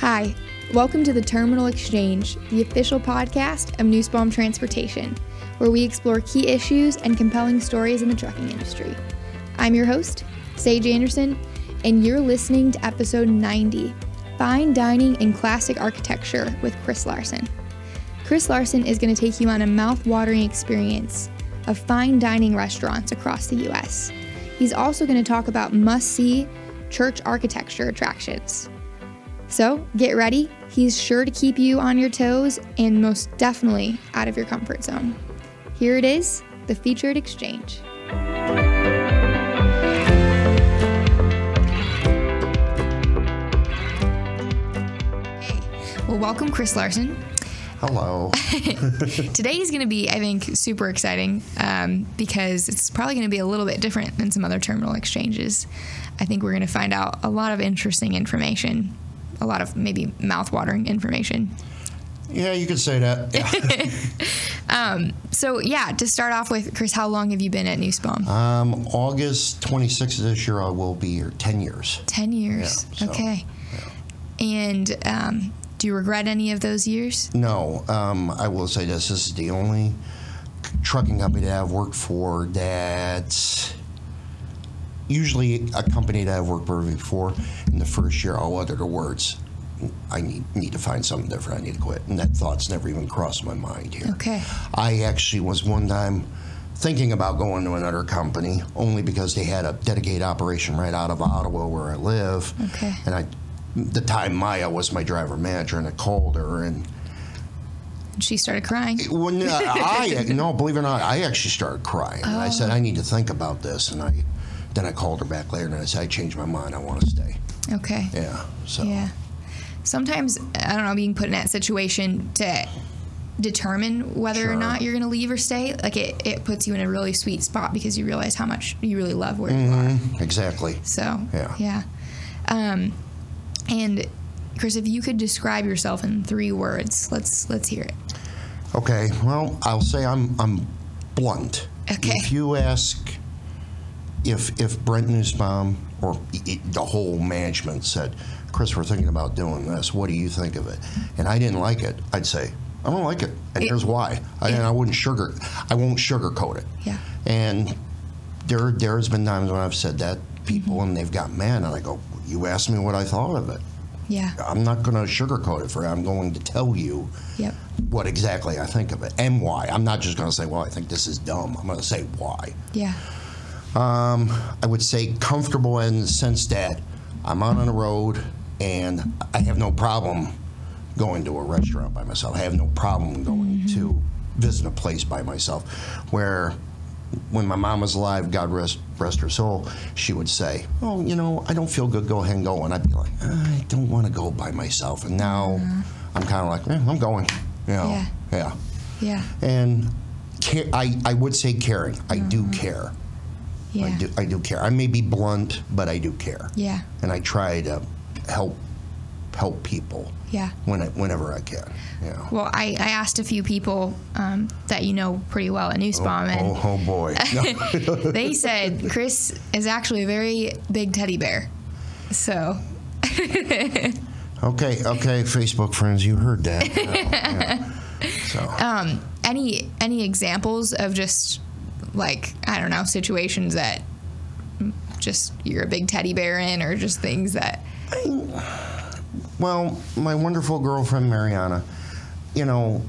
Hi, welcome to the Terminal Exchange, the official podcast of Nussbaum Transportation, where we explore key issues and compelling stories in the trucking industry. I'm your host, Sage Anderson, and you're listening to episode 90, Fine Dining and Classic Architecture with Chris Larson. Chris Larson is going to take you on a mouth-watering experience of fine dining restaurants across the U.S. He's also going to talk about must-see church architecture attractions. So get ready, he's sure to keep you on your toes and most definitely out of your comfort zone. Here it is, the featured exchange. Hey, well, welcome Chris Larson. Hello. Today is going to be, I think, super exciting because it's probably going to be a little bit different than some other terminal exchanges. I think we're going to find out a lot of interesting information. A lot of maybe mouth-watering information. Yeah, you could say that. Yeah. To start off with, Chris, how long have you been at Nussbaum? August 26th of this year, I will be here. 10 years. 10 years. Yeah, so, okay. Yeah. And do you regret any of those years? No. I will say this. This is the only trucking company that I've worked for that's usually a company that I've worked for before, in the first year, all other words, I need to find something different. I need to quit. And that thought's never even crossed my mind here. Okay. I actually was one time thinking about going to another company only because they had a dedicated operation right out of Ottawa where I live. Okay. And Maya was my driver manager, and I called her, and she started crying. When believe it or not, I actually started crying. Oh. I said, I need to think about this, and Then I called her back later, and I said, I changed my mind. I want to stay. Okay. Yeah. So. Yeah. Sometimes, I don't know, being put in that situation to determine whether or not you're going to leave or stay, like it puts you in a really sweet spot because you realize how much you really love where you are. Exactly. So. Yeah. Yeah. And, Chris, if you could describe yourself in 3 words, let's hear it. Okay. Well, I'll say I'm blunt. Okay. If you ask... If Brent Nussbaum or the whole management said, Chris, we're thinking about doing this, what do you think of it? And I didn't like it, I'd say, I don't like it. And here's why. I won't sugarcoat it. Yeah. And there has been times when I've said that people and they've got mad, and I go, you asked me what I thought of it. Yeah. I'm not going to sugarcoat it for you. I'm going to tell you what exactly I think of it and why. I'm not just going to say, well, I think this is dumb. I'm going to say why. Yeah. I would say comfortable in the sense that I'm out on the road and I have no problem going to a restaurant by myself. I have no problem going to visit a place by myself. Where when my mom was alive, God rest her soul, she would say, oh, you know, I don't feel good, go ahead and go. And I'd be like, I don't want to go by myself. And now I'm kind of like, I'm going. You know, yeah. Yeah. And I would say caring. I do care. Yeah. I do care. I may be blunt, but I do care. Yeah. And I try to help people. Yeah. Whenever I can. Yeah. Well, I asked a few people that you know pretty well at Nussbaum. Oh boy. No. They said Chris is actually a very big teddy bear. So. Okay, Facebook friends, you heard that. Yeah. So. Any examples of just, like, I don't know, situations that just you're a big teddy bear in, or just things that... Well, my wonderful girlfriend, Mariana, you know,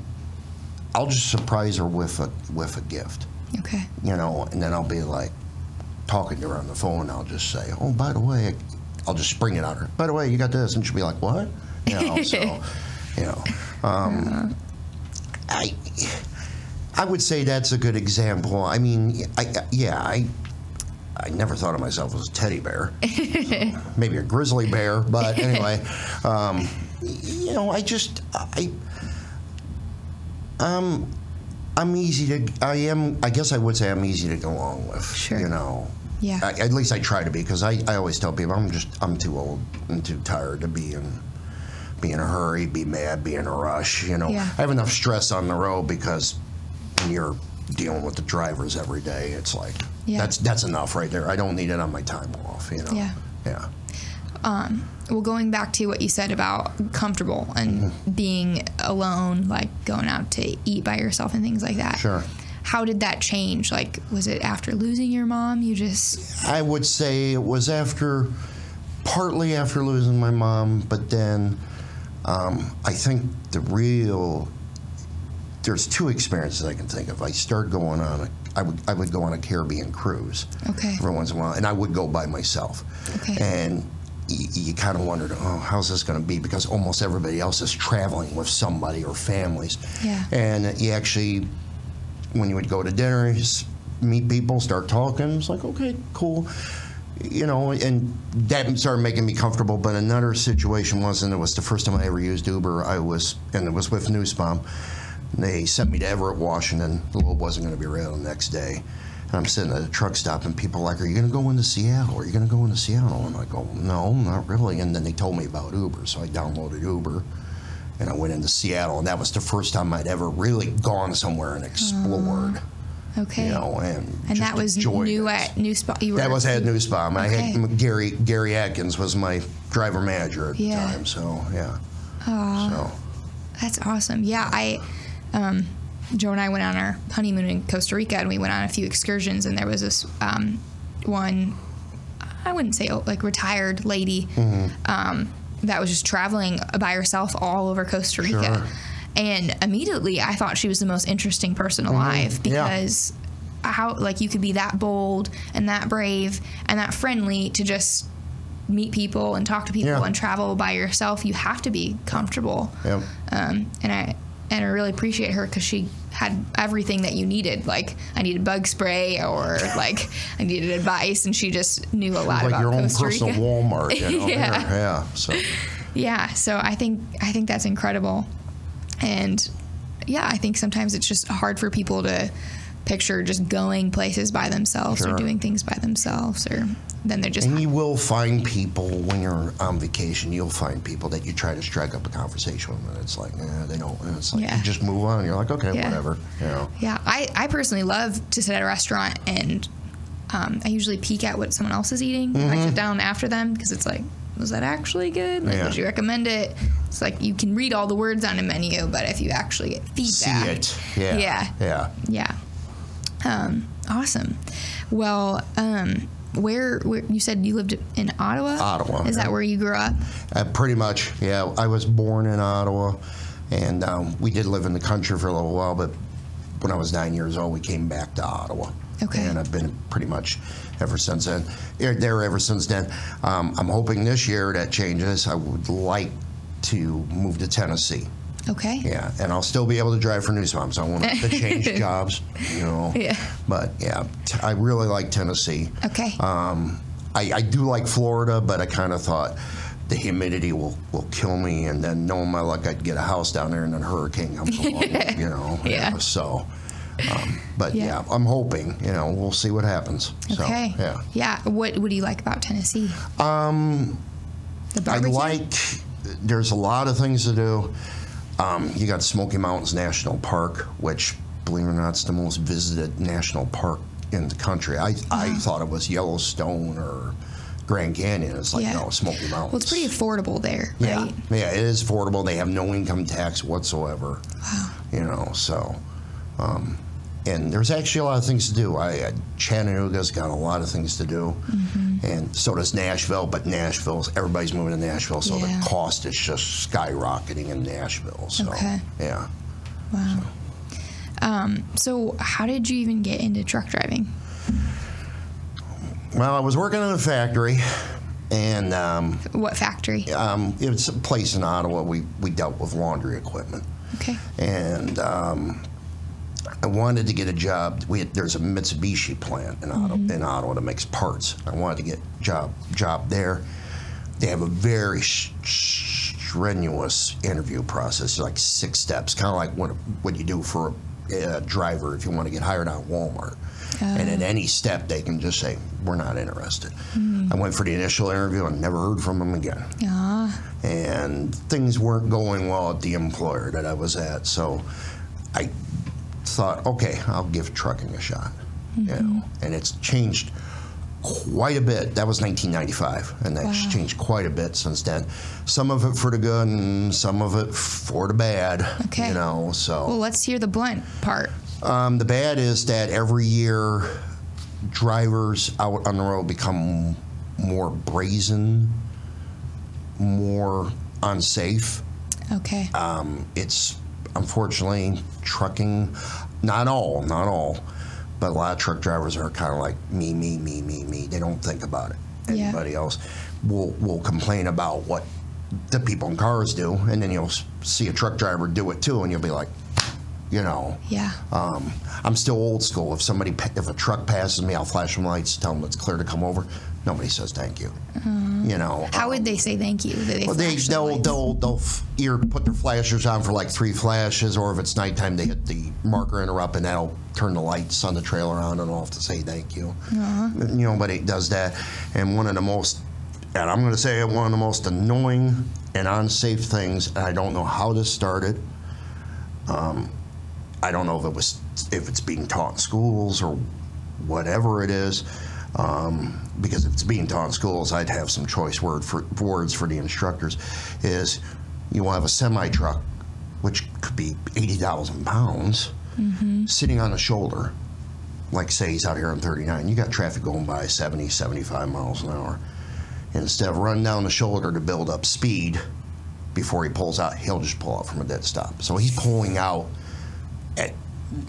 I'll just surprise her with a gift. Okay. You know, and then I'll be, like, talking to her on the phone, I'll just say, oh, by the way, I'll just spring it on her. By the way, you got this. And she'll be like, what? You know, so, you know. I would say that's a good example. I mean, I never thought of myself as a teddy bear. So maybe a grizzly bear, but anyway, you know, I guess I would say I'm easy to go along with. Sure. You know. Yeah. At least I try to be, because I always tell people I'm too old and too tired to be in a hurry, be mad, be in a rush. You know, I have enough stress on the road because and you're dealing with the drivers every day, it's like, yeah, that's enough right there. I don't need it on my time off, you know? Yeah. Well, going back to what you said about comfortable and mm-hmm. being alone, like going out to eat by yourself and things like that. Sure. How did that change? Like, was it after losing your mom? You just... I would say it was partly after losing my mom, but then I think there's two experiences I can think of. I started going on I would go on a Caribbean cruise every once in a while, and I would go by myself. Okay. And you kind of wondered, how's this going to be? Because almost everybody else is traveling with somebody or families. Yeah. And you actually, when you would go to dinner, you just meet people, start talking. It's like, okay, cool. You know, and that started making me comfortable. But another situation was, and it was the first time I ever used Uber, and it was with NewsBomb. They sent me to Everett, Washington. The load wasn't going to be ready the next day. And I'm sitting at a truck stop, and people are like, Are you going to go into Seattle? And I go, no, not really. And then they told me about Uber. So I downloaded Uber, and I went into Seattle. And that was the first time I'd ever really gone somewhere and explored. Okay. You know, and that was new at Nussbaum. That was at Nussbaum. Okay. I had Gary Atkins was my driver manager at the time. So yeah. Oh, so that's awesome. Yeah, Joe and I went on our honeymoon in Costa Rica, and we went on a few excursions. And there was this one, I wouldn't say like retired lady, that was just traveling by herself all over Costa Rica. Sure. And immediately I thought she was the most interesting person alive, because how, like, you could be that bold and that brave and that friendly to just meet people and talk to people and travel by yourself. You have to be comfortable. Yeah. And I really appreciate her, because she had everything that you needed. Like, I needed bug spray, or like I needed advice, and she just knew a lot about Costa Rica. Like your own personal Walmart. You know, So I think that's incredible. And yeah, I think sometimes it's just hard for people to picture just going places by themselves or doing things by themselves, or then they're just... And you will find people when you're on vacation, you'll find people that you try to strike up a conversation with, and it's like, they don't, and it's like, you just move on. You're like, okay, whatever. You know? Yeah, I personally love to sit at a restaurant, and I usually peek at what someone else is eating, and I sit down after them, because it's like, was that actually good? Like, would you recommend it? It's like, you can read all the words on a menu, but if you actually get feedback... See it. Yeah. Awesome. Well, where you said you lived in Ottawa? Ottawa. Is that where you grew up? Pretty much, yeah. I was born in Ottawa, and we did live in the country for a little while, but when I was 9 years old, we came back to Ottawa. Okay. And I've been pretty much ever since then. I'm hoping this year that changes. I would like to move to Tennessee. Okay. Yeah, and I'll still be able to drive for Nussbaum, so I won't have to change jobs, you know. Yeah. But yeah, I really like Tennessee. Okay. I do like Florida, but I kind of thought the humidity will kill me, and then knowing my luck, I'd get a house down there, and then a hurricane comes along, you know. Yeah. So, but yeah, I'm hoping, you know, we'll see what happens. Okay. So, yeah. Yeah. What do you like about Tennessee? The barbecue? There's a lot of things to do. You got Smoky Mountains National Park, which, believe it or not, is the most visited national park in the country. I thought it was Yellowstone or Grand Canyon. It's like, no, Smoky Mountains. Well, it's pretty affordable there, right? Yeah, it is affordable. They have no income tax whatsoever. Wow. You know, so, and there's actually a lot of things to do. Chattanooga's got a lot of things to do, and so does Nashville. But everybody's moving to Nashville, so the cost is just skyrocketing in Nashville. So wow. So how did you even get into truck driving? Well, I was working in a factory, and what factory? It was a place in Ottawa. We dealt with laundry equipment. Okay. And I wanted to get a job. There's a Mitsubishi plant in Ottawa that makes parts. I wanted to get a job there. They have a very strenuous interview process, like 6 steps, kind of like what you do for a driver if you want to get hired on Walmart. And at any step, they can just say, we're not interested. I went for the initial interview and never heard from them again. And things weren't going well at the employer that I was at, so I thought, okay, I'll give trucking a shot. Mm-hmm. You know, and it's changed quite a bit. That was 1995, and that's changed quite a bit since then. Some of it for the good, and some of it for the bad. Okay. You know, so. Well, let's hear the blunt part. The bad is that every year, drivers out on the road become more brazen, more unsafe. Okay. It's unfortunately trucking, not all, but a lot of truck drivers are kind of like me. They don't think about it. Anybody else will complain about what the people in cars do, and then you'll see a truck driver do it too, and you'll be like, you know. Yeah. I'm still old school. If a truck passes me, I'll flash them lights, tell them it's clear to come over. Nobody says thank you. You know. How would they say thank you? They'll either put their flashers on for like 3 flashes, or if it's nighttime, they hit the marker interrupt, and that'll turn the lights on the trailer on and off to say thank you. Uh-huh. You know, but it does that. And one of the most annoying and unsafe things, and I don't know how this started. I don't know if it's being taught in schools or whatever it is. Because if it's being taught in schools, I'd have some choice words for the instructors, is you will have a semi-truck, which could be 80,000 pounds, mm-hmm. sitting on a shoulder, like say he's out here on 39. You got traffic going by 70, 75 miles an hour. And instead of running down the shoulder to build up speed before he pulls out, he'll just pull out from a dead stop. So he's pulling out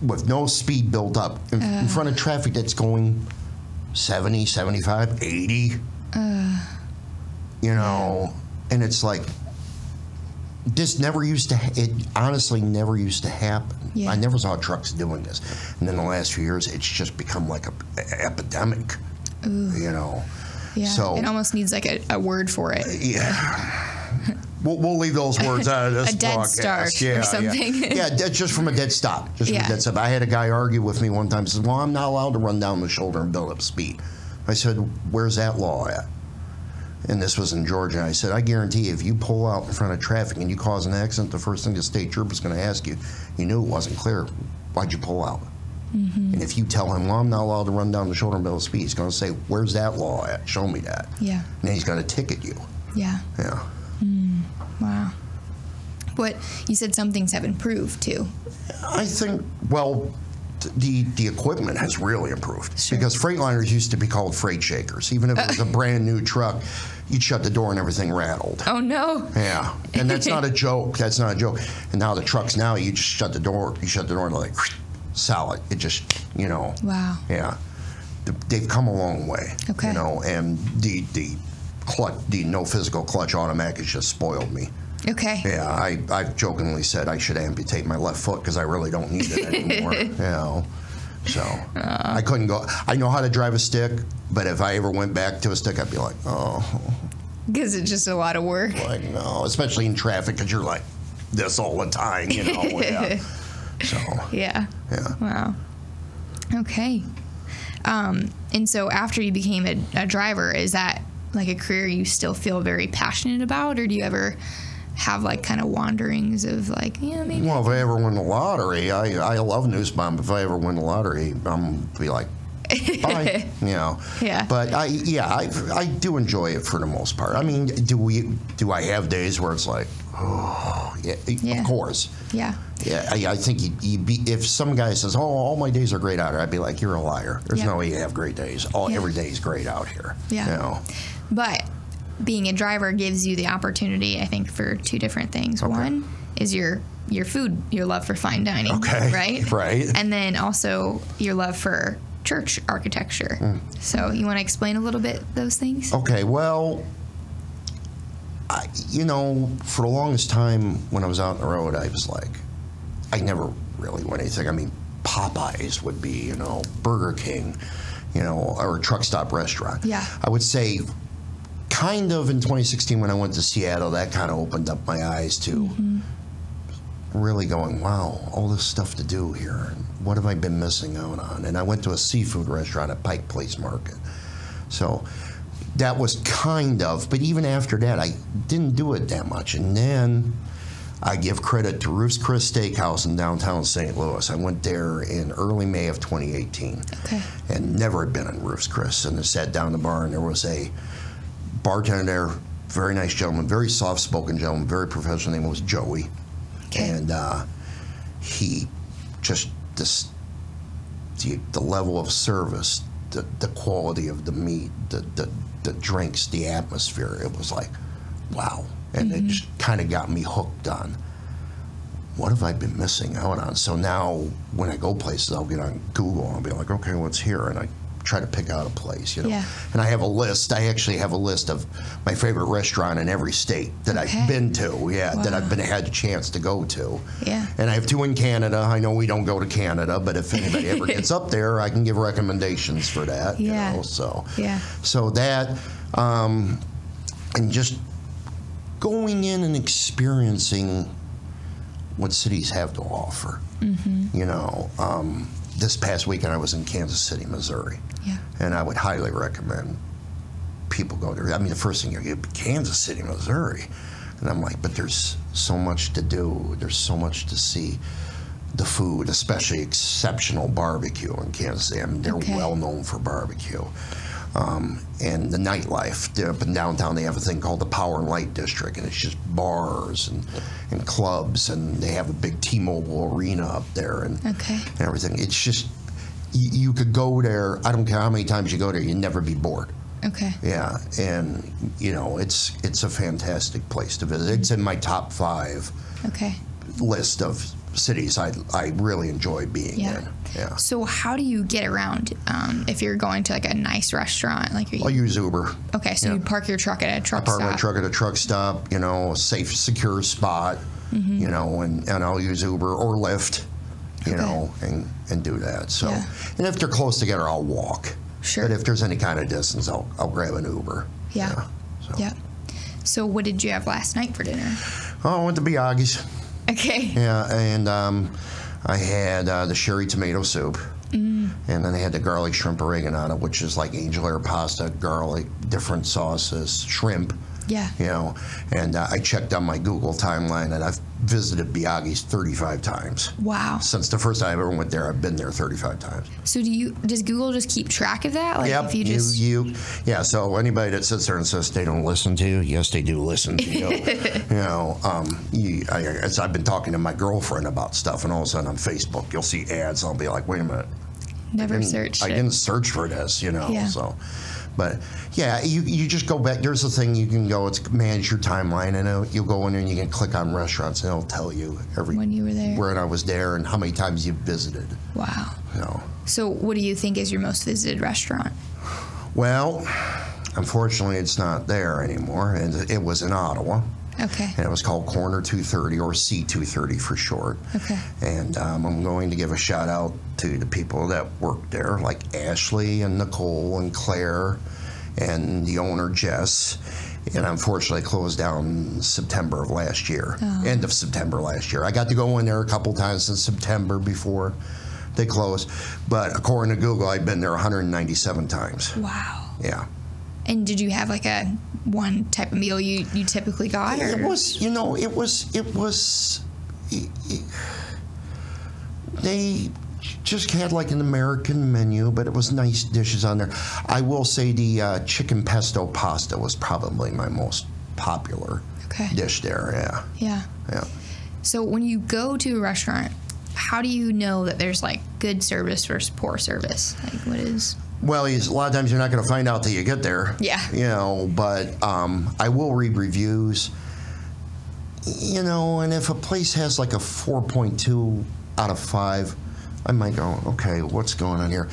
with no speed built up in front of traffic that's going 70, 75, 80, you know, and it's like, this honestly never used to happen. Yeah. I never saw trucks doing this. And then the last few years, it's just become like an epidemic. Ooh. You know. Yeah, so, it almost needs like a word for it. Yeah. We'll leave those words out of this broadcast. A dead start or something. Yeah, just from a dead stop. From a dead stop. I had a guy argue with me one time. He said, well, I'm not allowed to run down the shoulder and build up speed. I said, where's that law at? And this was in Georgia. I said, I guarantee if you pull out in front of traffic and you cause an accident, the first thing the state trooper's going to ask you, you knew it wasn't clear. Why'd you pull out? Mm-hmm. And if you tell him, well, I'm not allowed to run down the shoulder and build up speed, he's going to say, where's that law at? Show me that. Yeah. And then he's going to ticket you. Yeah. Yeah. Wow. But you said some things have improved too. I think, well, the equipment has really improved. Sure. Because Freightliners used to be called freight shakers. Even if it was a brand new truck, you'd shut the door and everything rattled. Oh no. Yeah. And that's not a joke. That's not a joke. And now the trucks now, you just shut the door. You shut the door and like, solid. It just, you know. Wow. Yeah. They've come a long way. Okay. You know, and the no physical clutch automatic has just spoiled me. Okay. Yeah, I've jokingly said I should amputate my left foot because I really don't need it anymore. You know, so I couldn't go. I know how to drive a stick, but if I ever went back to a stick, I'd be like, oh. Because it's just a lot of work. Like, no, especially in traffic because you're like this all the time, you know. Yeah. So. Yeah. Yeah. Wow. Okay. And so after you became a driver, is that like a career you still feel very passionate about, or do you ever have like kind of wanderings of like, yeah, maybe? Well, if I ever win the lottery, I love Nussbaum. If I ever win the lottery, I'm gonna be like, bye, you know. Yeah. But I do enjoy it for the most part. I mean, do I have days where it's like, oh, yeah. Of course. Yeah. Yeah, I think if some guy says, oh, all my days are great out here, I'd be like, you're a liar. There's no way you have great days. Every day is great out here. Yeah. You know? But being a driver gives you the opportunity, I think, for two different things. Okay. One is your food, your love for fine dining, right? Right. And then also your love for church architecture. Mm. So you want to explain a little bit those things? Okay, well, for the longest time when I was out on the road, I was like, I never really went anything. I mean, Popeyes would be, you know, Burger King, you know, or a truck stop restaurant. Yeah. I would say kind of in 2016 when I went to Seattle, that kind of opened up my eyes to really going, wow, all this stuff to do here. What have I been missing out on? And I went to a seafood restaurant at Pike Place Market. So that was kind of, but even after that, I didn't do it that much. And then I give credit to Ruth's Chris Steakhouse in downtown St. Louis. I went there in early May of 2018 and never had been in Ruth's Chris. And I sat down the bar, and there was a bartender there, very nice gentleman, very soft-spoken gentleman, very professional. His name was Joey. Okay. And he just, this, the level of service, the quality of the meat, the drinks, the atmosphere, it was like, wow. And it just kind of got me hooked on, what have I been missing out on? So now when I go places, I'll get on Google and I'll be like, okay, what's here? And I try to pick out a place, you know. Yeah. And I have a list. I actually have a list of my favorite restaurant in every state that I've been to, that I've been had a chance to go to. Yeah. And I have two in Canada. I know we don't go to Canada, but if anybody ever gets up there, I can give recommendations for that. Yeah. You know, so. Yeah. So that, and just going in and experiencing what cities have to offer. Mm-hmm. You know, this past weekend I was in Kansas City, Missouri. Yeah. And I would highly recommend people go there. I mean, the first thing you get, Kansas City, Missouri. And I'm like, but there's so much to do. There's so much to see. The food, especially exceptional barbecue in Kansas City. I mean, they're well known for barbecue. And the nightlife up in downtown, they have a thing called the Power and Light District, and it's just bars and clubs, and they have a big T-Mobile arena up there and everything. It's just, you could go there, I don't care how many times you go there, you'd never be bored. Okay. Yeah, and you know, it's a fantastic place to visit. It's in my top 5 list of cities I really enjoy being in. Yeah. So how do you get around if you're going to like a nice restaurant? Like I use Uber. Okay, so you park your truck at a truck stop. I park my truck at a truck stop, you know, a safe, secure spot, you know, and I'll use Uber or Lyft, you know, and do that. So, and if they're close together, I'll walk. Sure. But if there's any kind of distance, I'll grab an Uber. Yeah. So. Yeah. So what did you have last night for dinner? Oh, I went to Biagi's. Okay. Yeah, and I had the sherry tomato soup, and then I had the garlic shrimp oregano, which is like angel hair pasta, garlic, different sauces, shrimp. Yeah. You know, and I checked on my Google timeline, and I've visited Biagi's 35 times. Wow. Since the first time I ever went there, I've been there 35 times. So does Google just keep track of that? Like if you just... Yeah, so anybody that sits there and says they don't listen to you, yes, they do listen to you. You know, I've been talking to my girlfriend about stuff, and all of a sudden on Facebook, you'll see ads, and I'll be like, wait a minute. I didn't search for this, you know, so... But yeah, you just go back. There's a thing you can go. It's manage your timeline, and you'll go in there and you can click on restaurants, and it'll tell you when you were there, when I was there, and how many times you visited. Wow. You know. So, what do you think is your most visited restaurant? Well, unfortunately, it's not there anymore, and it was in Ottawa. Okay. And it was called Corner 230, or C230 for short. Okay. And I'm going to give a shout out to the people that worked there, like Ashley and Nicole and Claire and the owner, Jess. And unfortunately, closed down September of last year, end of September last year. I got to go in there a couple times in September before they closed. But according to Google, I've been there 197 times. Wow. Yeah. And did you have like a one type of meal you typically got? Or? It was they just had like an American menu, but it was nice dishes on there. I will say the chicken pesto pasta was probably my most popular dish there. Yeah. So when you go to a restaurant, how do you know that there's like good service versus poor service? Like what is... Well, a lot of times you're not going to find out till you get there. Yeah. You know, but I will read reviews, you know, and if a place has like a 4.2 out of 5, I might go, okay, what's going on here?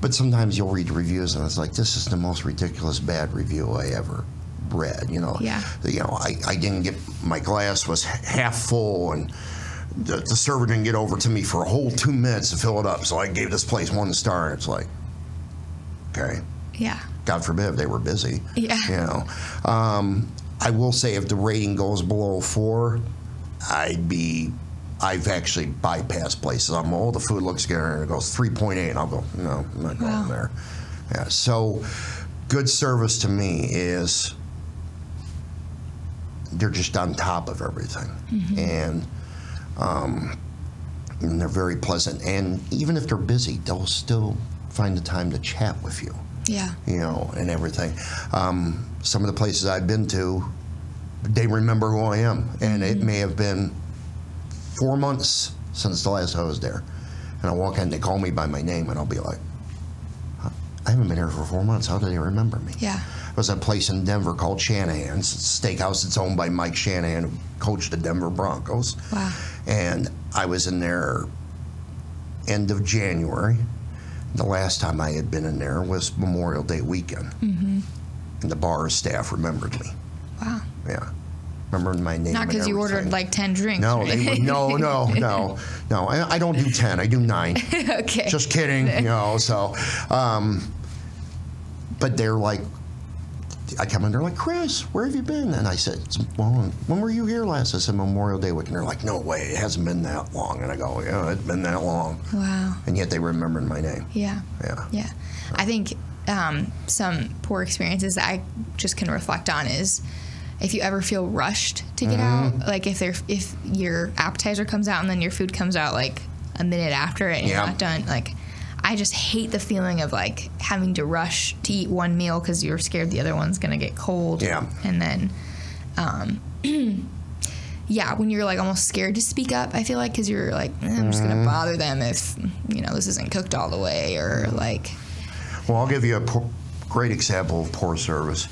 But sometimes you'll read reviews and it's like, this is the most ridiculous bad review I ever read, you know. Yeah. You know, I didn't get, my glass was half full and the server didn't get over to me for a whole 2 minutes to fill it up. So I gave this place 1 star and it's like, okay. Yeah. God forbid they were busy. Yeah. You know, I will say if the rating goes below 4, I've actually bypassed places. The food looks good, and it goes 3.8, and I'll go, no, I'm not going there. Yeah. So, good service to me is they're just on top of everything. Mm-hmm. And they're very pleasant. And even if they're busy, they'll still find the time to chat with you. Yeah. You know, and everything. Some of the places I've been to, they remember who I am. And it may have been 4 months since the last I was there. And I walk in, they call me by my name, and I'll be like, I haven't been here for 4 months. How do they remember me? Yeah. There was a place in Denver called Shanahan's Steakhouse. It's owned by Mike Shanahan, who coached the Denver Broncos. Wow. And I was in there end of January. The last time I had been in there was Memorial Day weekend. Mm-hmm. And the bar staff remembered me. Wow. Yeah. Remembered my name. Not because you ordered like 10 drinks. No, right? No. I don't do 10. I do 9. Okay. Just kidding, you know. So, but they're like, I come in, they're like, Chris, where have you been? And I said, well, when were you here last? I said, Memorial Day weekend. They're like, no way, it hasn't been that long. And I go, yeah, it's been that long. Wow. And yet they remembered my name. Yeah. Yeah. Yeah. So. I think some poor experiences that I just can reflect on is, if you ever feel rushed to get out, like if your appetizer comes out and then your food comes out like a minute after it and you're not done, like I just hate the feeling of like having to rush to eat one meal because you're scared the other one's gonna get cold. Yeah. And then, when you're like almost scared to speak up, I feel like, because you're like, I'm just gonna bother them if this isn't cooked all the way or like. Well, I'll give you a great example of poor service.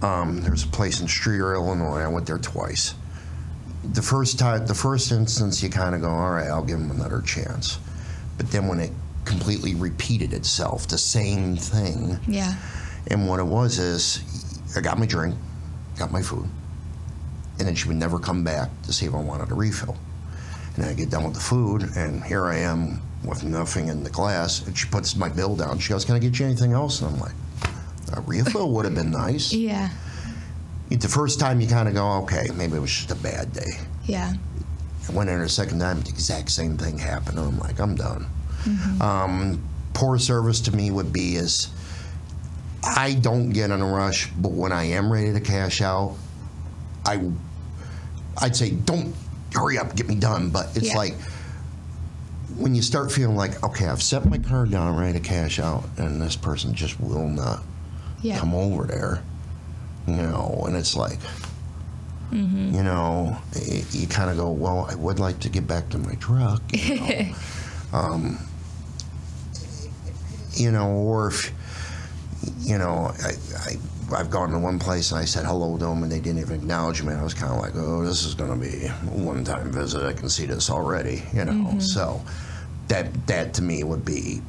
There's a place in Streeter, Illinois. I went there twice. The first instance, you kind of go, all right, I'll give them another chance. But then when it completely repeated itself, the same thing. Yeah. And what it was is, I got my drink, got my food, and then she would never come back to see if I wanted a refill. And I get done with the food, and here I am with nothing in the glass, and she puts my bill down. She goes, can I get you anything else? And I'm like, a refill would have been nice. Yeah. The first time you kind of go, okay, maybe it was just a bad day. Yeah. I went in there the second time, the exact same thing happened. And I'm like, I'm done. Mm-hmm. Poor service to me would be is, I don't get in a rush, but when I am ready to cash out, I'd say, don't hurry up, get me done. But it's like, when you start feeling like, okay, I've set my card down, I'm ready to cash out, and this person just will not. Yeah. Come over there, and it's like, you kind of go, well, I would like to get back to my truck, or if, I've gone to one place and I said hello to them and they didn't even acknowledge me. I was kind of like, oh, this is going to be a one-time visit. I can see this already, so that to me would be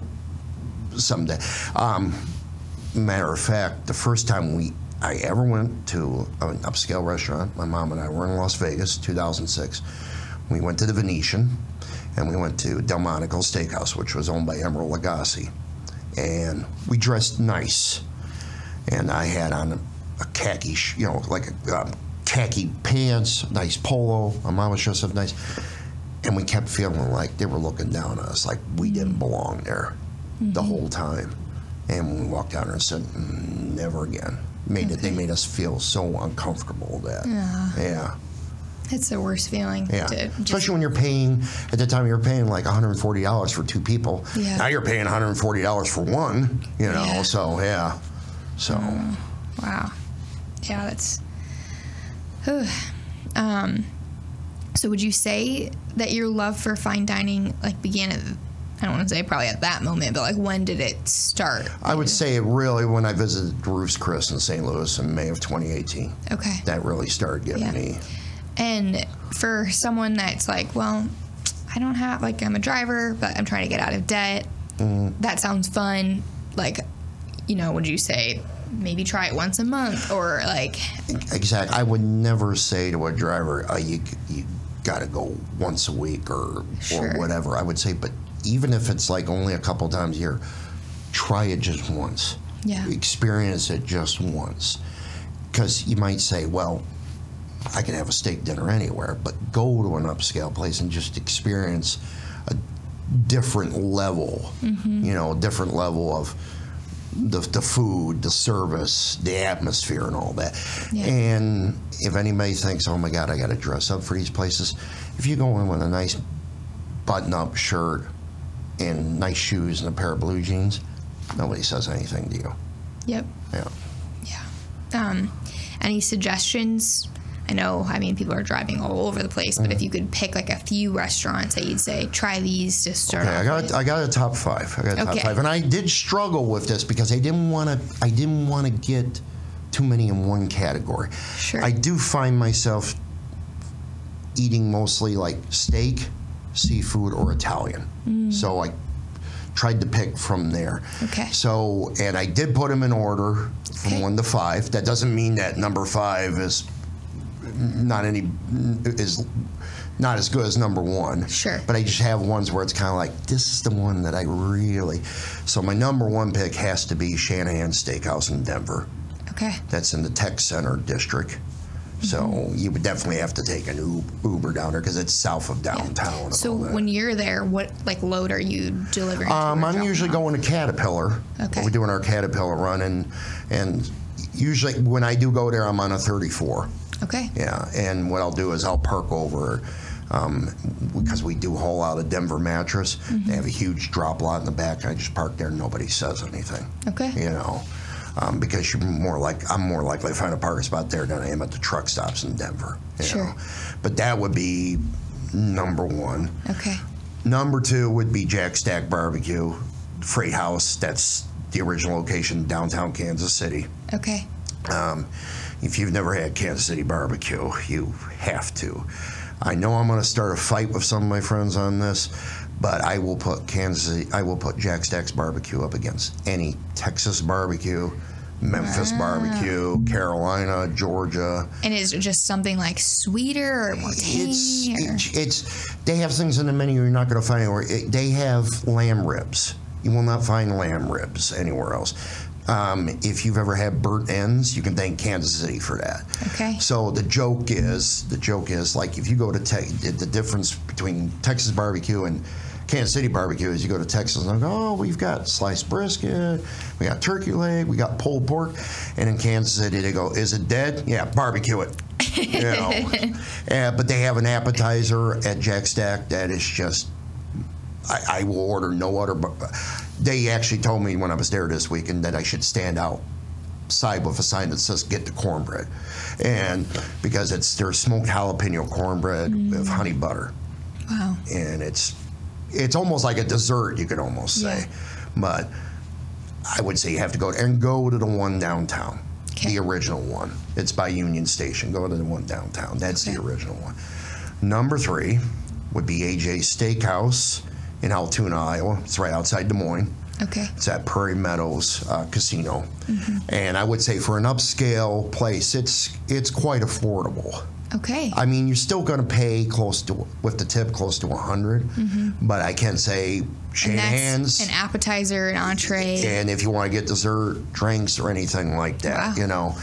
someday. Matter of fact, the first time I ever went to an upscale restaurant, my mom and I were in Las Vegas, 2006. We went to the Venetian, and we went to Delmonico's Steakhouse, which was owned by Emeril Lagasse. And we dressed nice. And I had on a khaki, khaki pants, nice polo. My mom was dressed up nice. And we kept feeling like they were looking down on us, like we didn't belong there the whole time. And when we walked out and said, never again. They made us feel so uncomfortable that. Yeah. It's the worst feeling. Yeah. Especially when you're paying, at the time you were paying like $140 for 2 people. Yeah. Now you're paying $140 for one, Yeah. So. Wow. Yeah, that's. So would you say that your love for fine dining like began at, I don't want to say probably at that moment, but like when did it start? I would say really when I visited Ruth's Chris in St. Louis in May of 2018. Okay. That really started getting me. And for someone that's like, well, I don't have, like I'm a driver, but I'm trying to get out of debt. That sounds fun. Like, would you say maybe try it once a month or like? Exactly. I would never say to a driver, you got to go once a week or whatever. I would say, but even if it's like only a couple times a year, try it just once. Yeah. Experience it just once. Because you might say, well, I can have a steak dinner anywhere, but go to an upscale place and just experience a different level, a different level of the food, the service, the atmosphere, and all that. Yeah. And if anybody thinks, oh my God, I got to dress up for these places, if you go in with a nice button-up shirt and nice shoes and a pair of blue jeans, nobody says anything to you. Yep. Yeah. Yeah. Any suggestions? I know, I mean, people are driving all over the place, but if you could pick like a few restaurants that you'd say, try these to start off with. I got a top five. I got a top five. And I did struggle with this because I didn't want to get too many in one category. Sure. I do find myself eating mostly like steak, seafood, or Italian. Mm. So I tried to pick from there. Okay. So, and I did put them in order from 1 to 5. That doesn't mean that number 5 is not as good as number 1. Sure. But I just have ones where it's kind of like, this is the one that I really. So my number 1 pick has to be Shanahan's Steakhouse in Denver. Okay. That's in the Tech Center district. Mm-hmm. So you would definitely have to take an Uber down there because it's south of downtown. Yeah. So when you're there, what like load are you delivering? I'm usually going to Caterpillar. Okay. We're doing our Caterpillar run, and usually when I do go there, I'm on a 34. Okay. Yeah, and what I'll do is I'll park over because we do haul out a Denver Mattress. Mm-hmm. They have a huge drop lot in the back. I just park there and nobody says anything. Okay. You know, because I'm more likely to find a parking spot there than I am at the truck stops in Denver. You know? But that would be number 1. Okay. Number 2 would be Jack Stack's Barbeque, Freight House. That's the original location, downtown Kansas City. Okay. If you've never had Kansas City barbecue, you have to. I know I'm going to start a fight with some of my friends on this, but I will put Jack Stack's Barbeque up against any Texas barbecue, Memphis barbecue, Carolina, Georgia. And is it just something like sweeter or more tangy? They have things in the menu you're not going to find anywhere. They have lamb ribs. You will not find lamb ribs anywhere else. If you've ever had burnt ends, you can thank Kansas City for that. Okay. So the joke is like if you go to the difference between Texas barbecue and Kansas City barbecue is you go to Texas and go, oh, we've got sliced brisket, we got turkey leg, we got pulled pork, and in Kansas City they go, is it dead? Yeah, barbecue it. You know. But they have an appetizer at Jack Stack that is just. I will order no other. They actually told me when I was there this weekend that I should stand outside with a sign that says "Get the cornbread," and because it's their smoked jalapeno cornbread with honey butter. Wow! And it's almost like a dessert, you could almost say, but I would say you have to go to the one downtown, the original one. It's by Union Station. Go to the one downtown. That's the original one. Number 3 would be AJ's Steakhouse. In Altoona, Iowa. It's right outside Des Moines. Okay. It's at Prairie Meadows Casino. Mm-hmm. And I would say for an upscale place, it's quite affordable. Okay. I mean, you're still going to pay with the tip close to $100. Mm-hmm. But I can say Shanahan's. An appetizer, an entree. And if you want to get dessert, drinks, or anything like that, you know.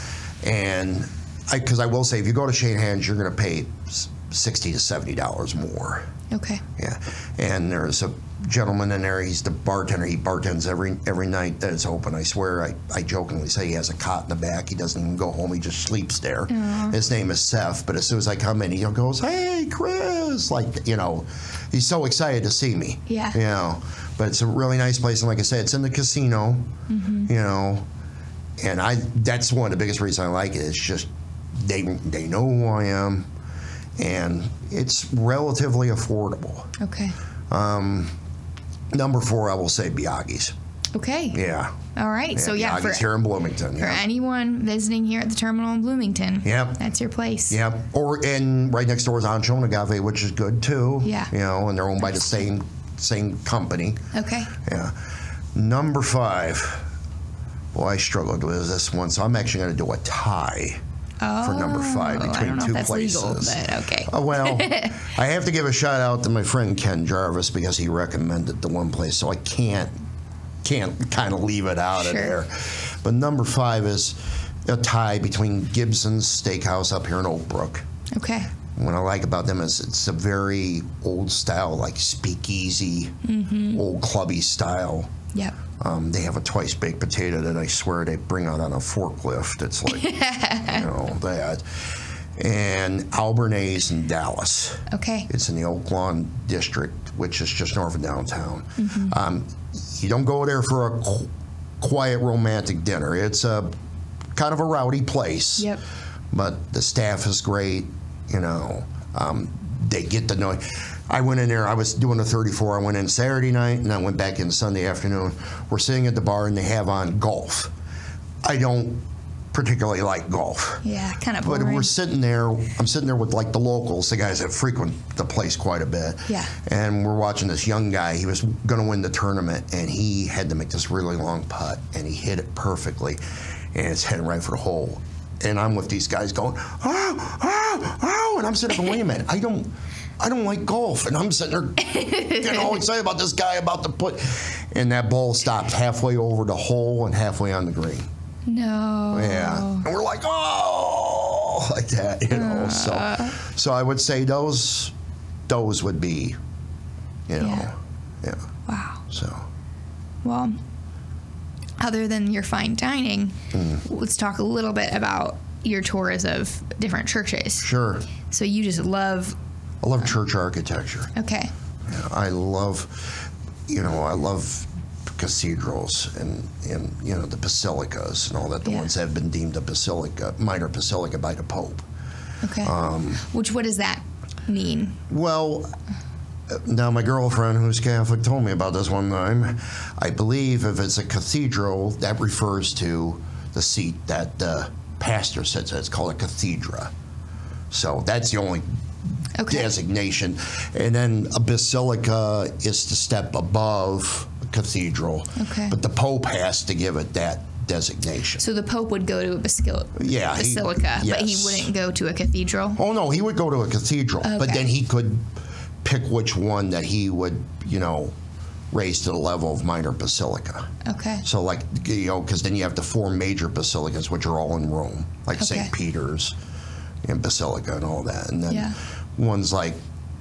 And because I will say, if you go to Shanahan's, you're going to pay $60 to $70 more. Okay. Yeah, and there's a gentleman in there. He's the bartender. He bartends every night that it's open. I swear, I jokingly say he has a cot in the back. He doesn't even go home. He just sleeps there. Aww. His name is Seth. But as soon as I come in, he goes, "Hey, Chris!" Like, you know, he's so excited to see me. Yeah. You know, but it's a really nice place, and like I said, it's in the casino. Mm-hmm. You know, and that's one of the biggest reasons I like it. It's just they know who I am. And it's relatively affordable. Okay. Number 4, I will say Biagi's. Okay. Yeah. All right. Yeah, so yeah, Biagi's here in Bloomington. For anyone visiting here at the terminal in Bloomington. Yep. That's your place. Yep. And right next door is Ancho and Agave, which is good too. Yeah. You know, and they're owned by the same company. Okay. Yeah. Number 5. Boy, I struggled with this one, so I'm actually going to do a tie. Oh, for number 5 between I don't know two if that's places. Legal, but okay. Well, I have to give a shout out to my friend Ken Jarvis because he recommended the one place, so I can't kind of leave it out of there. But number 5 is a tie between Gibson's Steakhouse up here in Oak Brook. Okay. What I like about them is it's a very old style, like speakeasy, old clubby style Yep. They have a twice-baked potato that I swear they bring out on a forklift. It's like, you know, that. And Albernays in Dallas. Okay. It's in the Oak Lawn District, which is just north of downtown. Mm-hmm. You don't go there for a quiet, romantic dinner. It's a kind of a rowdy place. Yep. But the staff is great, you know. They get to know. I went in there. I was doing a 34. I went in Saturday night, and I went back in Sunday afternoon. We're sitting at the bar, and they have on golf. I don't particularly like golf. Yeah, kind of boring. But we're sitting there. I'm sitting there with, like, the locals, the guys that frequent the place quite a bit. Yeah. And we're watching this young guy. He was going to win the tournament, and he had to make this really long putt, and he hit it perfectly, and it's heading right for the hole. And I'm with these guys going, oh, oh, oh, and I'm sitting there going, wait a minute, I don't like golf. And I'm sitting there getting all excited about this guy about to put. And that ball stopped halfway over the hole and halfway on the green. No. Yeah. And we're like, oh, like that, you know. So I would say those would be, you know. Yeah. Yeah. Wow. So. Well, other than your fine dining, let's talk a little bit about your tours of different churches. Sure. So you just love... I love church architecture. Okay. I love, you know, cathedrals and you know, the basilicas and all that. The ones that have been deemed a basilica, minor basilica by the Pope. Okay. What does that mean? Well... Now, my girlfriend, who's Catholic, told me about this one time. I believe if it's a cathedral, that refers to the seat that the pastor sits at. It's called a cathedra. So that's the only designation. And then a basilica is the step above a cathedral. Okay. But the Pope has to give it that designation. So the Pope would go to a basilica, but he wouldn't go to a cathedral? Oh, no, he would go to a cathedral. Okay. But then he could... pick which one that he would, you know, raise to the level of minor basilica. Okay. So, like, you know, because then you have the four major basilicas, which are all in Rome, like St. Peter's and Basilica and all that. And then ones like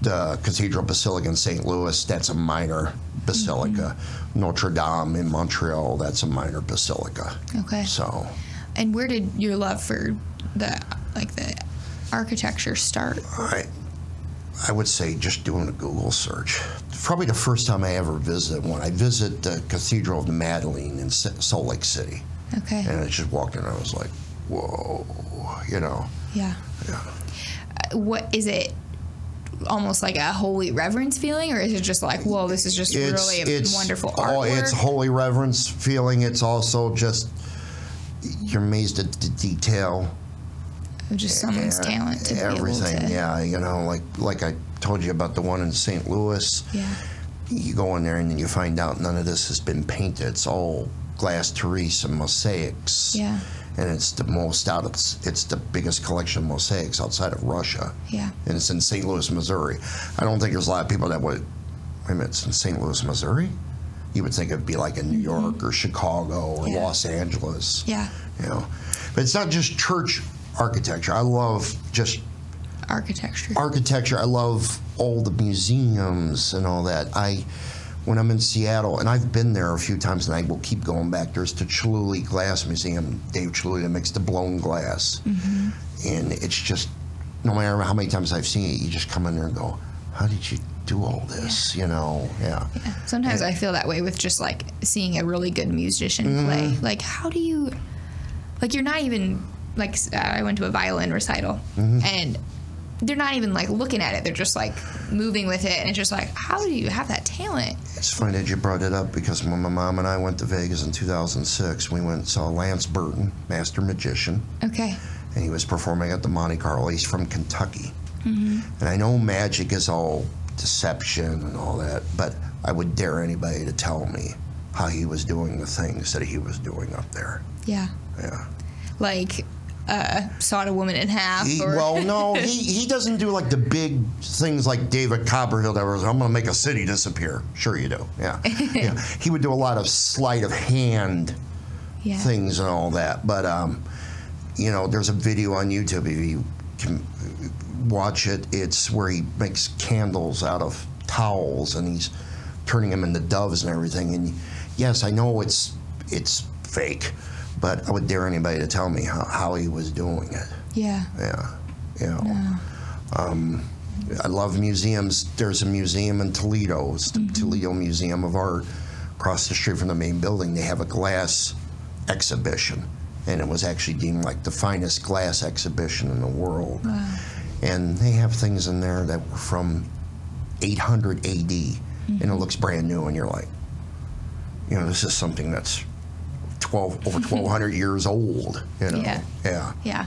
the Cathedral Basilica in St. Louis, that's a minor basilica. Mm-hmm. Notre Dame in Montreal, that's a minor basilica. Okay. So. And where did your love for the architecture start? All right. I would say just doing a Google search. Probably the first time I ever visited one. I visited the Cathedral of the Madeleine in Salt Lake City. Okay. And I just walked in and I was like, whoa, you know. Yeah. Yeah. What is it? Almost like a holy reverence feeling, or is it just like, whoa, this is just really wonderful artwork? It's holy reverence feeling. It's also just, you're amazed at the detail. Just someone's talent to everything, be able to... Yeah, you know, like I told you about the one in St. Louis. Yeah. You go in there and then you find out none of this has been painted. It's all glass terrace and mosaics. Yeah. And it's it's the biggest collection of mosaics outside of Russia. Yeah. And it's in St. Louis, Missouri. I don't think there's a lot of people that would, wait a minute, it's in St. Louis, Missouri? You would think it'd be like in New York or Chicago or Los Angeles. Yeah. You know, but it's not just church architecture. I love just architecture. I love all the museums and all that. When I'm in Seattle, and I've been there a few times, and I will keep going back. There's the Chiluly Glass Museum. Dave Chiluly makes the blown glass, and it's just, no matter how many times I've seen it, you just come in there and go, "How did you do all this?" You know, Sometimes I feel that way with just like seeing a really good musician play. Like, how do you? Like, you're not even. Like, I went to a violin recital, and they're not even, like, looking at it. They're just, like, moving with it, and it's just like, how do you have that talent? It's funny that you brought it up, because when my mom and I went to Vegas in 2006, we went and saw Lance Burton, master magician. Okay. And he was performing at the Monte Carlo. He's from Kentucky. Mm-hmm. And I know magic is all deception and all that, but I would dare anybody to tell me how he was doing the things that he was doing up there. Yeah. Yeah. Like... sawed a woman in half. He doesn't do like the big things like David Copperfield. I'm going to make a city disappear. Sure you do. Yeah. Yeah. He would do a lot of sleight of hand things and all that. But you know, there's a video on YouTube if you can watch it. It's where he makes candles out of towels and he's turning them into doves and everything. And yes, I know it's fake, but I would dare anybody to tell me how he was doing it. Yeah. Yeah. You know. No. I love museums. There's a museum in Toledo, mm-hmm. Toledo Museum of Art, across the street from the main building. They have a glass exhibition, and it was actually deemed like the finest glass exhibition in the world. Wow. And they have things in there that were from 800 AD, mm-hmm. and it looks brand new, and you're like, you know, this is something that's over 1,200 years old, you know? Yeah. Yeah. Yeah.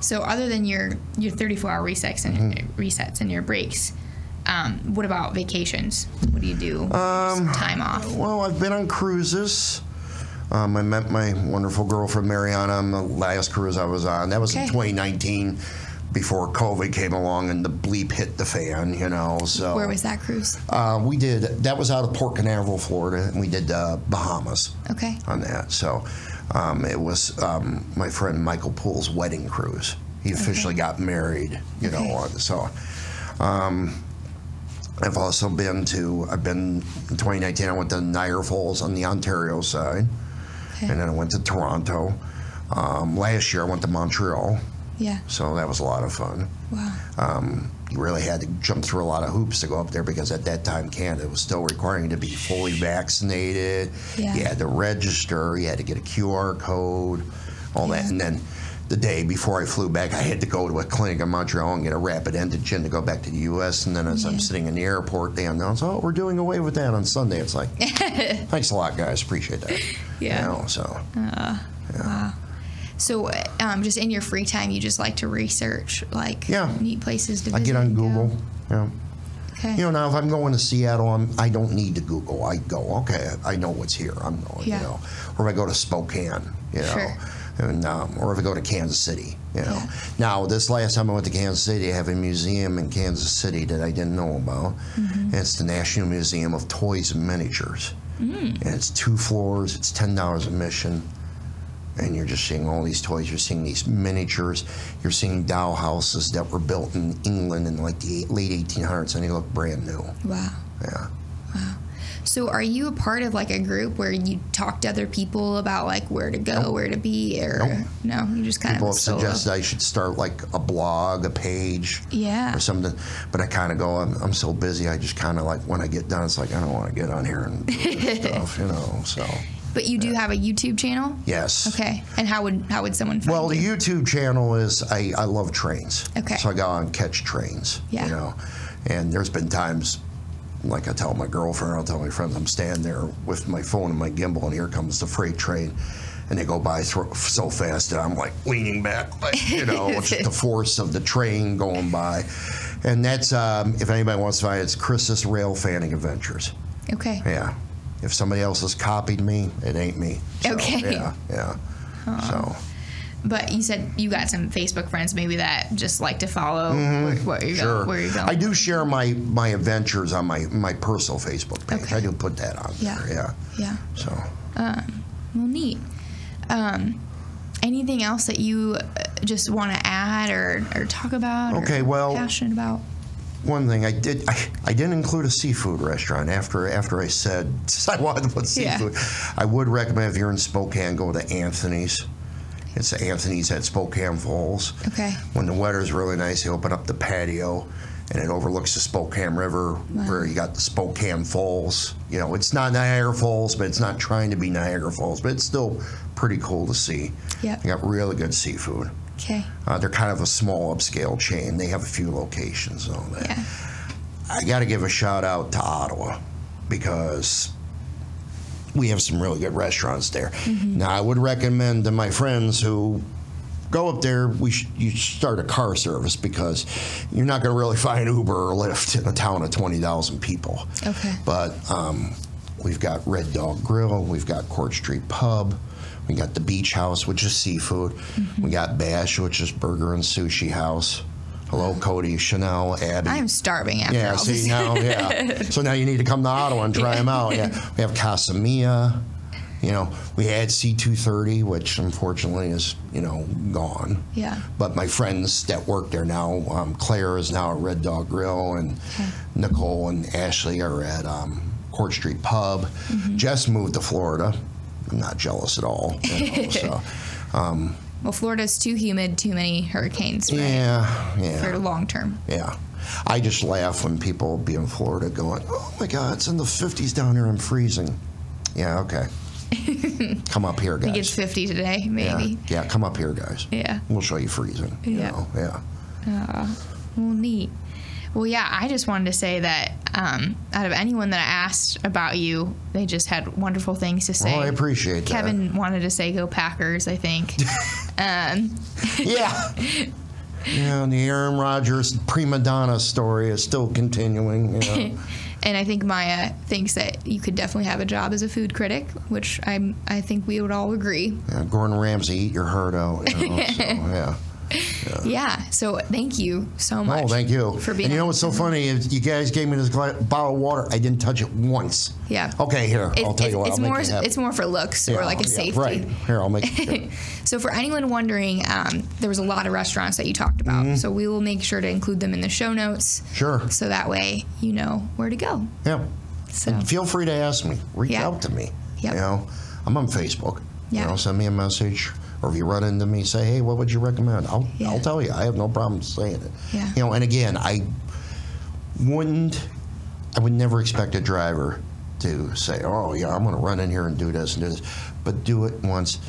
So other than your 34-hour resets and mm-hmm. resets and your breaks, what about vacations? What do you do? Some time off? Well, I've been on cruises. I met my wonderful girlfriend Mariana on the last cruise I was on. That was in 2019, before COVID came along and the bleep hit the fan, you know. So where was that cruise? That was out of Port Canaveral, Florida, and we did Bahamas. Okay. On that, so. It was my friend Michael Poole's wedding cruise. He officially got married, you know. So I've also been to, in 2019, I went to Niagara Falls on the Ontario side. Okay. And then I went to Toronto. Last year I went to Montreal. Yeah. So that was a lot of fun. Wow. You really had to jump through a lot of hoops to go up there, because at that time Canada was still requiring you to be fully vaccinated. Yeah. You had to register, you had to get a QR code, all that. And then the day before I flew back, I had to go to a clinic in Montreal and get a rapid antigen to go back to the U.S. And then as I'm sitting in the airport, they announced, oh, we're doing away with that on Sunday. It's like, thanks a lot, guys. Appreciate that. Yeah. You know, so. Wow. So, just in your free time, you just like to research, like, neat places to visit? I get on Google, Okay. You know, now if I'm going to Seattle, I don't need to Google. I go, okay, I know what's here. I'm going, you know. Or if I go to Spokane, you know. Sure. And, or if I go to Kansas City, you know. Yeah. Now, this last time I went to Kansas City, they have a museum in Kansas City that I didn't know about. Mm-hmm. And it's the National Museum of Toys and Miniatures. Mm. And it's 2 floors. It's $10 admission. And you're just seeing all these toys. You're seeing these miniatures. You're seeing dollhouses that were built in England in like the late 1800s, and they look brand new. Wow. Yeah. Wow. So are you a part of like a group where you talk to other people about like where to go, where to be, or no? You just kind of solo. People have suggested I should start like a blog, a page, or something. But I kind of go, I'm so busy. I just kind of like when I get done, it's like I don't want to get on here and do this stuff, you know. So. But you do have a YouTube channel? Yes. Okay. And how would someone find you? Well, the YouTube channel is I love trains. Okay. So I go on catch trains. Yeah. You know, and there's been times, like I tell my girlfriend, I'll tell my friends, I'm standing there with my phone and my gimbal, and here comes the freight train, and they go by so fast that I'm like leaning back, like, you know, it's just the force of the train going by, and that's if anybody wants to find it, it's Chris's Rail Fanning Adventures. Okay. Yeah. If somebody else has copied me, it ain't me. So, okay. Yeah, yeah. So. But you said you got some Facebook friends, maybe that just like to follow where you're going. I do share my adventures on my personal Facebook page. Okay. I do put that on there. Yeah. Yeah. So. Well, neat. Anything else that you just want to add or talk about? Okay. Well. Passionate about. One thing I didn't include a seafood restaurant after I said I wanted to put seafood. Yeah. I would recommend if you're in Spokane, go to Anthony's. It's Anthony's at Spokane Falls. Okay. When the weather's really nice, they open up the patio, and it overlooks the Spokane River, where you got the Spokane Falls. You know, it's not Niagara Falls, but it's not trying to be Niagara Falls, but it's still pretty cool to see. Yeah. They got really good seafood. Okay. They're kind of a small upscale chain. They have a few locations and all that. Yeah. I got to give a shout out to Ottawa, because we have some really good restaurants there. Mm-hmm. Now, I would recommend to my friends who go up there, you start a car service, because you're not going to really find Uber or Lyft in a town of 20,000 people. Okay. But we've got Red Dog Grill. We've got Court Street Pub. We got the Beach House, which is seafood. Mm-hmm. We got Bash, which is burger and sushi house. Hello, Cody, Chanel, Abby. I'm starving after all this. Yeah. So now you need to come to Ottawa and try them out. Yeah. We have Casa Mia. You know, we had C230, which unfortunately is, you know, gone. Yeah. But my friends that work there now, Claire is now at Red Dog Grill, and Nicole and Ashley are at Court Street Pub. Mm-hmm. Jess moved to Florida. I'm not jealous at all. You know, so, well, Florida's too humid, too many hurricanes, right? Yeah. For long term. Yeah. I just laugh when people be in Florida going, oh my God, it's in the 50s down here, I'm freezing. Yeah, okay. Come up here, guys. I think it's 50 today, maybe. Yeah, come up here, guys. Yeah. We'll show you freezing. Well, neat. Well, yeah, I just wanted to say that out of anyone that I asked about you, they just had wonderful things to say. Well, I appreciate that. Kevin wanted to say, go Packers, I think. Yeah. Yeah, and the Aaron Rodgers prima donna story is still continuing, you know. And I think Maya thinks that you could definitely have a job as a food critic, which I think we would all agree. Yeah, Gordon Ramsay, eat your heart out. You know, so, so thank you so much. Oh, thank you. For being and you know what's so funny is you guys gave me this bottle of water. I didn't touch it once. Yeah. Okay, here. I'll tell you what. It's more for looks or like a safety. Right. Here, I'll make it. So for anyone wondering, there was a lot of restaurants that you talked about. Mm-hmm. So we will make sure to include them in the show notes. Sure. So that way you know where to go. Yeah. So and feel free to ask me. Reach out to me. Yeah. You know, I'm on Facebook. Yeah. You know, send me a message. Or if you run into me, say, hey, what would you recommend? I'll tell you. I have no problem saying it. Yeah. You know, and again, I would never expect a driver to say, oh, yeah, I'm going to run in here and do this and do this. But do it once.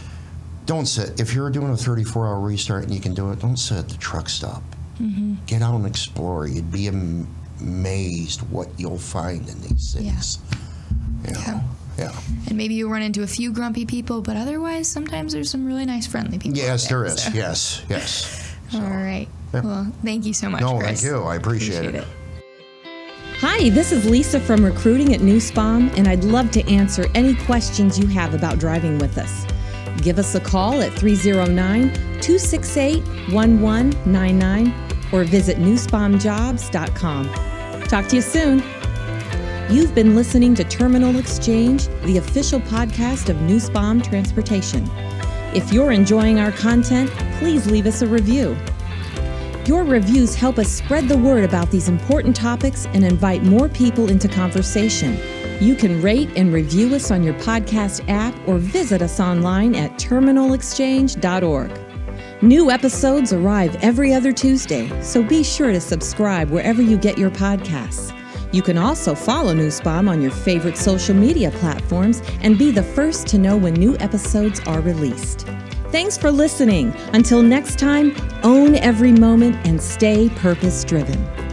Don't sit. If you're doing a 34-hour restart and you can do it, don't sit at the truck stop. Mm-hmm. Get out and explore. You'd be amazed what you'll find in these cities. Yeah. You know? Yeah. And maybe you run into a few grumpy people, but otherwise, sometimes there's some really nice, friendly people. Yes, there is. So. Yes. So. All right. Yeah. Well, thank you so much, Chris. Thank you. I appreciate it. Hi, this is Lisa from Recruiting at NewsBomb, and I'd love to answer any questions you have about driving with us. Give us a call at 309-268-1199 or visit newsbombjobs.com. Talk to you soon. You've been listening to Terminal Exchange, the official podcast of Nussbaum Transportation. If you're enjoying our content, please leave us a review. Your reviews help us spread the word about these important topics and invite more people into conversation. You can rate and review us on your podcast app or visit us online at terminalexchange.org. New episodes arrive every other Tuesday, so be sure to subscribe wherever you get your podcasts. You can also follow Nussbaum on your favorite social media platforms and be the first to know when new episodes are released. Thanks for listening. Until next time, own every moment and stay purpose-driven.